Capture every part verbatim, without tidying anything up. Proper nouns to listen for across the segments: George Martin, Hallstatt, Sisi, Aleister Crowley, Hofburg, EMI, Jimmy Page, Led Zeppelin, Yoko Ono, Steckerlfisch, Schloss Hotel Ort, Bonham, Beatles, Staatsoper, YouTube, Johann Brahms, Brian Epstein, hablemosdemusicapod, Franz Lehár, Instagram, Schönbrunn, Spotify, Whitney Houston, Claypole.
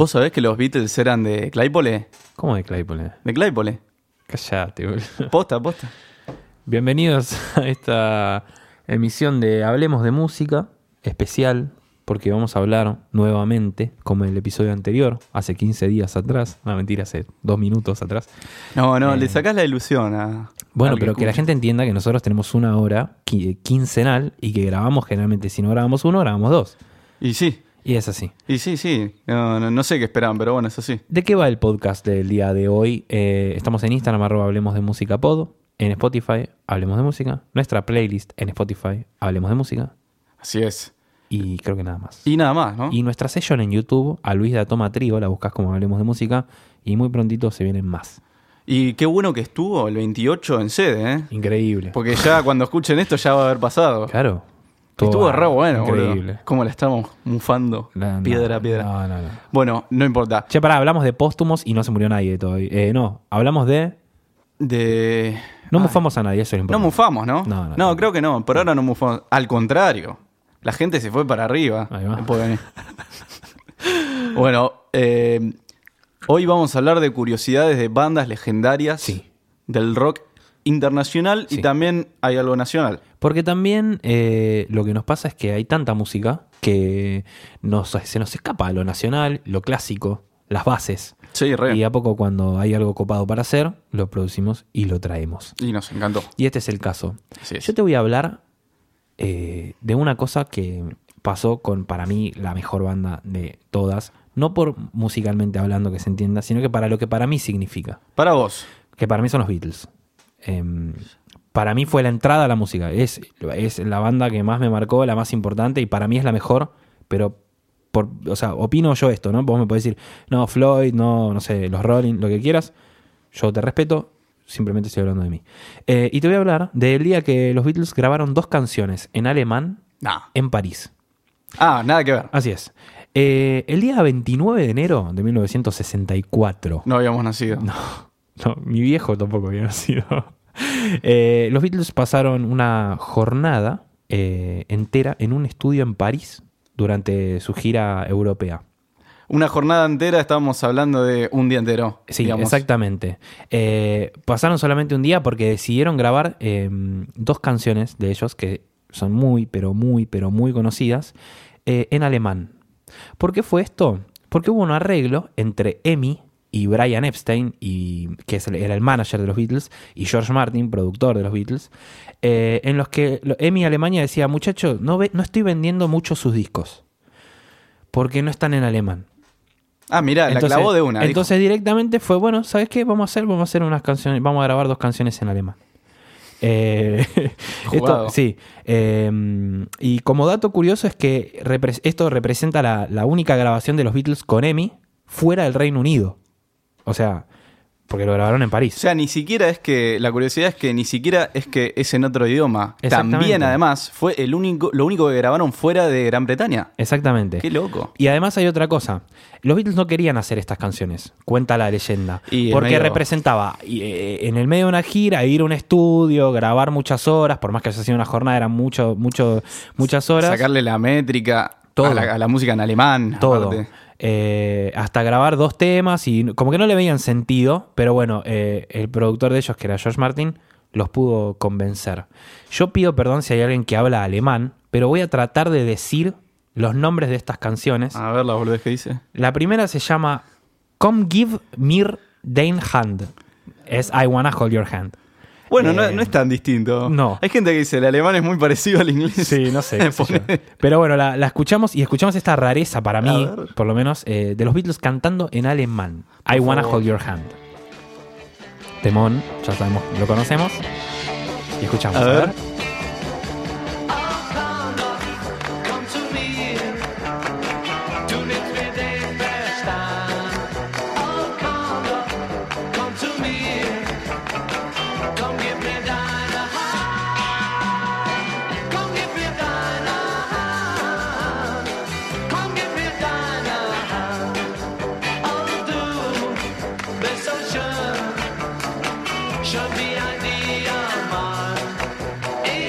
¿Vos sabés que los Beatles eran de Claypole? ¿Cómo de Claypole? De Claypole. Callate, boludo. Posta, posta. Bienvenidos a esta emisión de Hablemos de Música, especial, porque vamos a hablar nuevamente, como en el episodio anterior, hace quince días atrás. No, mentira, hace dos minutos atrás. No, no, eh, le sacás la ilusión a... Bueno, pero que, que la gente entienda que nosotros tenemos una hora quincenal y que grabamos generalmente, si no grabamos uno, grabamos dos. Y sí. Y es así. Y sí, sí. No, no, no sé qué esperan, pero bueno, es así. ¿De qué va el podcast del día de hoy? Eh, estamos en Instagram, arroba Hablemos de Música Pod. En Spotify, Hablemos de Música. Nuestra playlist en Spotify, Hablemos de Música. Así es. Y creo que nada más. Y nada más, ¿no? Y nuestra sesión en YouTube, a Luis de Atoma Trío, la buscas como Hablemos de Música. Y muy prontito se vienen más. Y qué bueno que estuvo el veintiocho en sede, ¿eh? Increíble. Porque ya cuando escuchen esto ya va a haber pasado. Claro. Estuvo re bueno, increíble, boludo. Cómo la estamos mufando. No, piedra a no, piedra. No, no, no. Bueno, no importa. Che, pará, hablamos de póstumos y no se murió nadie todavía. Eh, no, hablamos de... De... No Ay. mufamos a nadie, eso es lo importante. No mufamos, ¿no? No, no, no creo que no. Por no. ahora no mufamos. Al contrario. La gente se fue para arriba. Ahí va. Bueno, eh, hoy vamos a hablar de curiosidades de bandas legendarias sí. del rock internacional sí. y también hay algo nacional. Porque también eh, lo que nos pasa es que hay tanta música que nos, se nos escapa lo nacional, lo clásico, las bases. Sí, re. Y a poco cuando hay algo copado para hacer, lo producimos y lo traemos. Y nos encantó. Y este es el caso. Así es. Yo te voy a hablar eh, de una cosa que pasó con, para mí, la mejor banda de todas. No por musicalmente hablando que se entienda, sino que para lo que para mí significa. Para vos. Que para mí son los Beatles. Eh, Para mí fue la entrada a la música. Es, es la banda que más me marcó, la más importante, y para mí es la mejor. Pero, por, o sea, opino yo esto, ¿no? Vos me podés decir, no, Floyd, no, no sé, los Rolling, lo que quieras. Yo te respeto, simplemente estoy hablando de mí. Eh, y te voy a hablar del día que los Beatles grabaron dos canciones en alemán nah. en París. Ah, nada que ver. Así es. Eh, el día veintinueve de enero de mil novecientos sesenta y cuatro. No habíamos nacido. No, no mi viejo tampoco había nacido. Eh, los Beatles pasaron una jornada eh, entera en un estudio en París durante su gira europea. Una jornada entera, estábamos hablando de un día entero. Sí, digamos. Exactamente. Eh, pasaron solamente un día porque decidieron grabar eh, dos canciones de ellos que son muy, pero muy, pero muy conocidas eh, en alemán. ¿Por qué fue esto? Porque hubo un arreglo entre E M I y Brian Epstein, y, que es el, era el manager de los Beatles, y George Martin, productor de los Beatles, eh, en los que E M I Alemania decía, muchachos, no, ve, no estoy vendiendo mucho sus discos, porque no están en alemán. Ah, mirá, entonces, la clavó de una. Entonces dijo. Directamente fue, bueno, ¿sabes qué? Vamos a hacer, vamos a hacer unas canciones, vamos a grabar dos canciones en alemán. Eh, esto, sí, eh, y como dato curioso es que repre- esto representa la, la única grabación de los Beatles con E M I fuera del Reino Unido. O sea, porque lo grabaron en París. O sea, ni siquiera es que... La curiosidad es que ni siquiera es que es en otro idioma. También, además, fue el único, lo único que grabaron fuera de Gran Bretaña. Exactamente. Qué loco. Y además hay otra cosa. Los Beatles no querían hacer estas canciones. Cuenta la leyenda. Y porque medio... representaba en el medio de una gira, ir a un estudio, grabar muchas horas. Por más que haya sido una jornada, eran mucho, mucho, muchas horas. Sacarle la métrica a la, a la música en alemán. Todo. Aparte. Eh, hasta grabar dos temas y como que no le veían sentido, pero bueno, eh, el productor de ellos, que era George Martin, los pudo convencer. Yo pido perdón si hay alguien que habla alemán, pero voy a tratar de decir los nombres de estas canciones. A ver, la boludez que dice. La primera se llama Come Give Mir Dein Hand. Es I Wanna Hold Your Hand. Bueno, eh, no, no es tan distinto. No. Hay gente que dice, el alemán es muy parecido al inglés. Sí, no sé. Pero bueno, la, la escuchamos y escuchamos esta rareza para mí, por lo menos, eh, de los Beatles cantando en alemán. Por I Wanna Hold Your Hand. Temón, ya sabemos, lo conocemos. Y escuchamos. A, a ver. ver. Should be idea mine.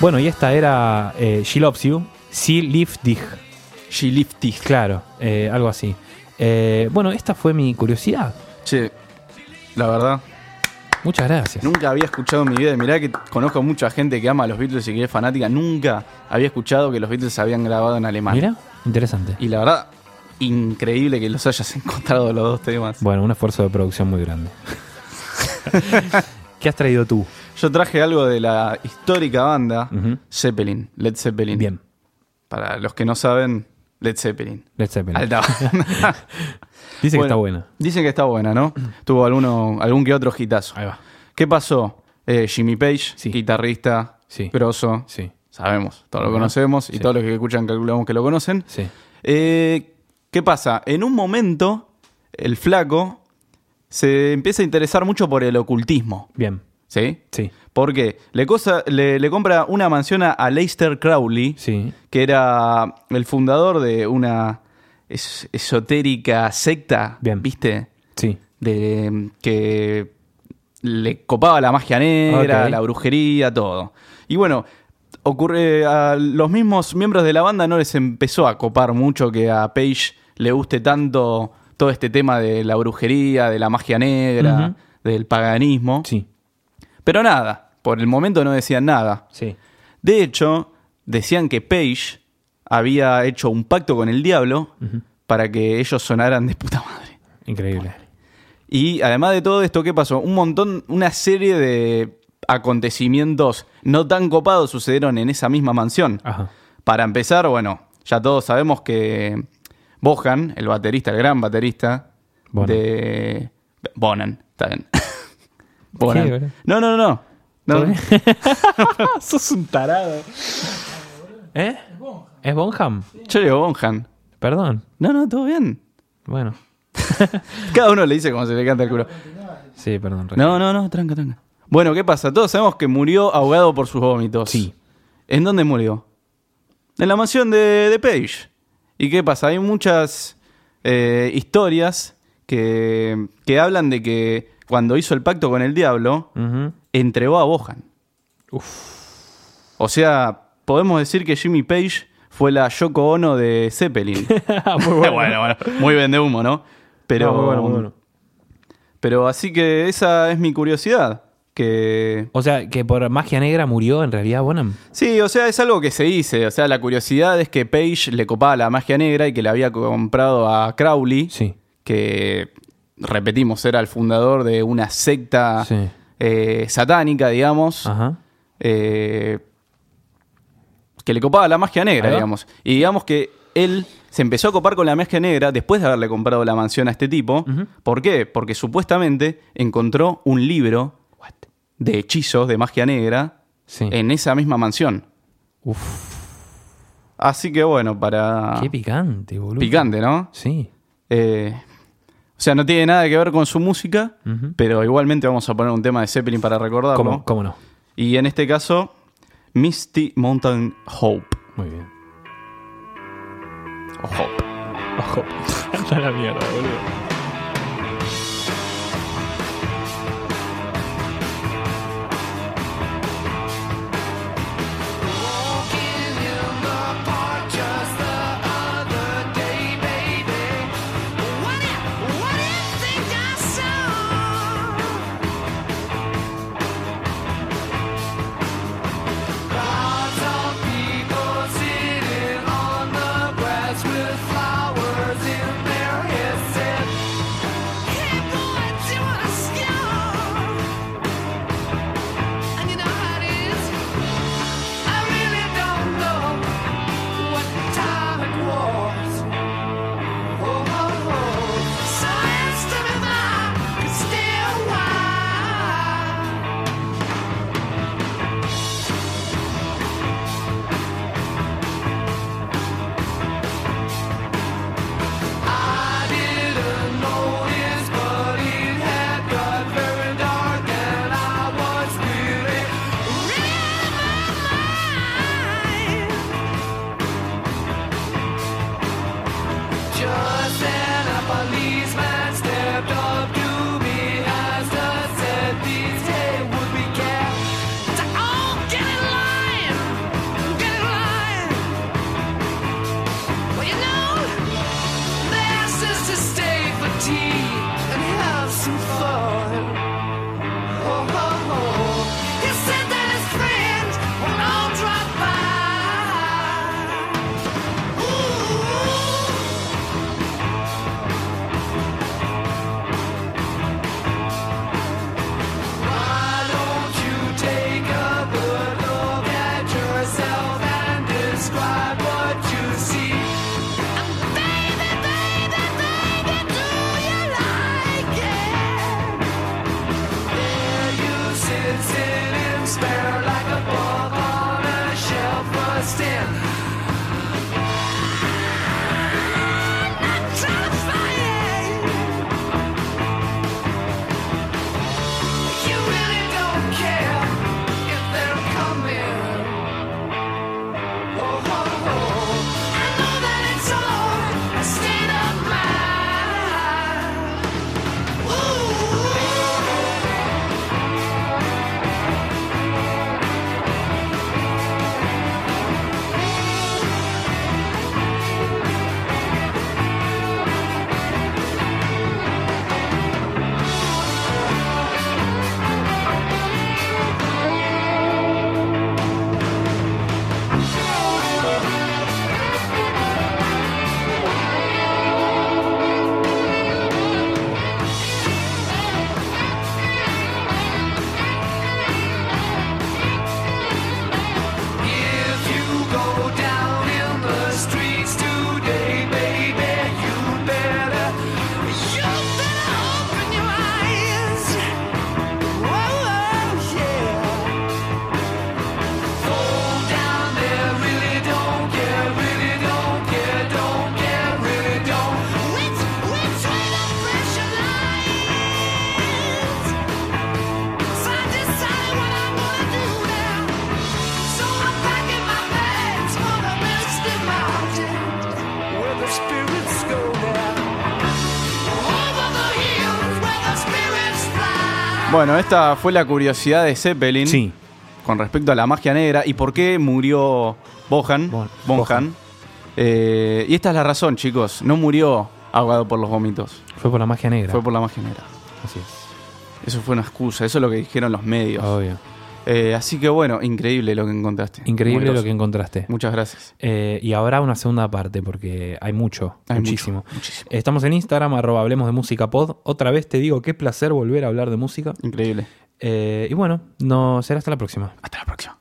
Bueno, y esta era eh, She Loves You, Sie liebt dich. She liebt dich. Claro, eh, algo así. Eh, bueno, esta fue mi curiosidad. Che, la verdad. Muchas gracias. Nunca había escuchado en mi vida, mirá que conozco mucha gente que ama a los Beatles y que es fanática, nunca había escuchado que los Beatles habían grabado en alemán. Mirá, interesante. Y la verdad, increíble que los hayas encontrado los dos temas. Bueno, un esfuerzo de producción muy grande. ¿Qué has traído tú? Yo traje algo de la histórica banda uh-huh. Zeppelin, Led Zeppelin. Bien. Para los que no saben, Led Zeppelin. Led Zeppelin. Alta banda. Dicen bueno, que está buena. Dicen que está buena, ¿no? Tuvo alguno, algún que otro hitazo. Ahí va. ¿Qué pasó? Eh, Jimmy Page, sí. guitarrista, sí. grosso. Sí. Sabemos, todos lo conocemos y sí. todos los que escuchan calculamos que lo conocen. Sí. Eh, ¿Qué pasa? En un momento, el flaco se empieza a interesar mucho por el ocultismo. Bien. ¿Sí? Sí. Porque le, cosa, le, le compra una mansión a Aleister Crowley, sí. que era el fundador de una es, esotérica secta, Bien. ¿Viste? Sí. De, que le copaba la magia negra, okay. la brujería, todo. Y bueno, ocurre a los mismos miembros de la banda no les empezó a copar mucho que a Page le guste tanto todo este tema de la brujería, de la magia negra, uh-huh. del paganismo. Sí. Pero nada, por el momento no decían nada. Sí. De hecho, decían que Page había hecho un pacto con el diablo uh-huh. para que ellos sonaran de puta madre. Increíble. Y además de todo esto, ¿qué pasó? Un montón, una serie de acontecimientos no tan copados sucedieron en esa misma mansión. Ajá. Para empezar, bueno, ya todos sabemos que Bonham, el baterista, el gran baterista Bonham. de... Bonham, está bien. Bueno. Sí, bueno. No, no, no. no. Sos un tarado. ¿Eh? ¿Es Bonham? Sí. Yo digo Bonham. Perdón. No, no, todo bien. Bueno. Cada uno le dice como se le canta el culo. Sí, perdón. Rey. No, no, no, tranca, tranca. Bueno, ¿qué pasa? Todos sabemos que murió ahogado por sus vómitos. Sí. ¿En dónde murió? En la mansión de, de Page. ¿Y qué pasa? Hay muchas eh, historias que, que hablan de que cuando hizo el pacto con el diablo, uh-huh, entregó a Bonham. Uf. O sea, podemos decir que Jimmy Page fue la Yoko Ono de Zeppelin. Muy bueno. bueno, bueno, muy vendehumo, ¿no? Pero, no, muy bueno, muy bueno. Pero así que esa es mi curiosidad. Que... O sea, que por magia negra murió en realidad Bonham. Sí, o sea, es algo que se dice. O sea, la curiosidad es que Page le copaba la magia negra y que la había comprado a Crowley. Sí. Que, repetimos, era el fundador de una secta, sí, eh, satánica, digamos. Ajá. Eh, que le copaba la magia negra, digamos. Y digamos que él se empezó a copar con la magia negra después de haberle comprado la mansión a este tipo. Uh-huh. ¿Por qué? Porque supuestamente encontró un libro de hechizos de magia negra, sí, en esa misma mansión. Uf. Así que bueno, para... Qué picante, boludo. Picante, ¿no? Sí. Eh, o sea, no tiene nada que ver con su música, uh-huh, pero igualmente vamos a poner un tema de Zeppelin para recordarlo. ¿Cómo, cómo no? Y en este caso, Misty Mountain Hope. Muy bien. O Hope. O Hope. Hasta la mierda, boludo. Bueno, esta fue la curiosidad de Zeppelin. Sí. Con respecto a la magia negra y por qué murió Bonham. Bon- Bonham. Eh, y esta es la razón, chicos. No murió ahogado por los vómitos. Fue por la magia negra. Fue por la magia negra. Así es. Eso fue una excusa. Eso es lo que dijeron los medios. Obvio. Eh, así que bueno, increíble lo que encontraste. Increíble lo que encontraste. Muchas gracias. Eh, y habrá una segunda parte porque hay mucho, hay muchísimo. Mucho, muchísimo. Estamos en Instagram, arroba hablemosdemusicapod. Otra vez te digo, qué placer volver a hablar de música. Increíble. Eh, y bueno, nos será hasta la próxima. Hasta la próxima.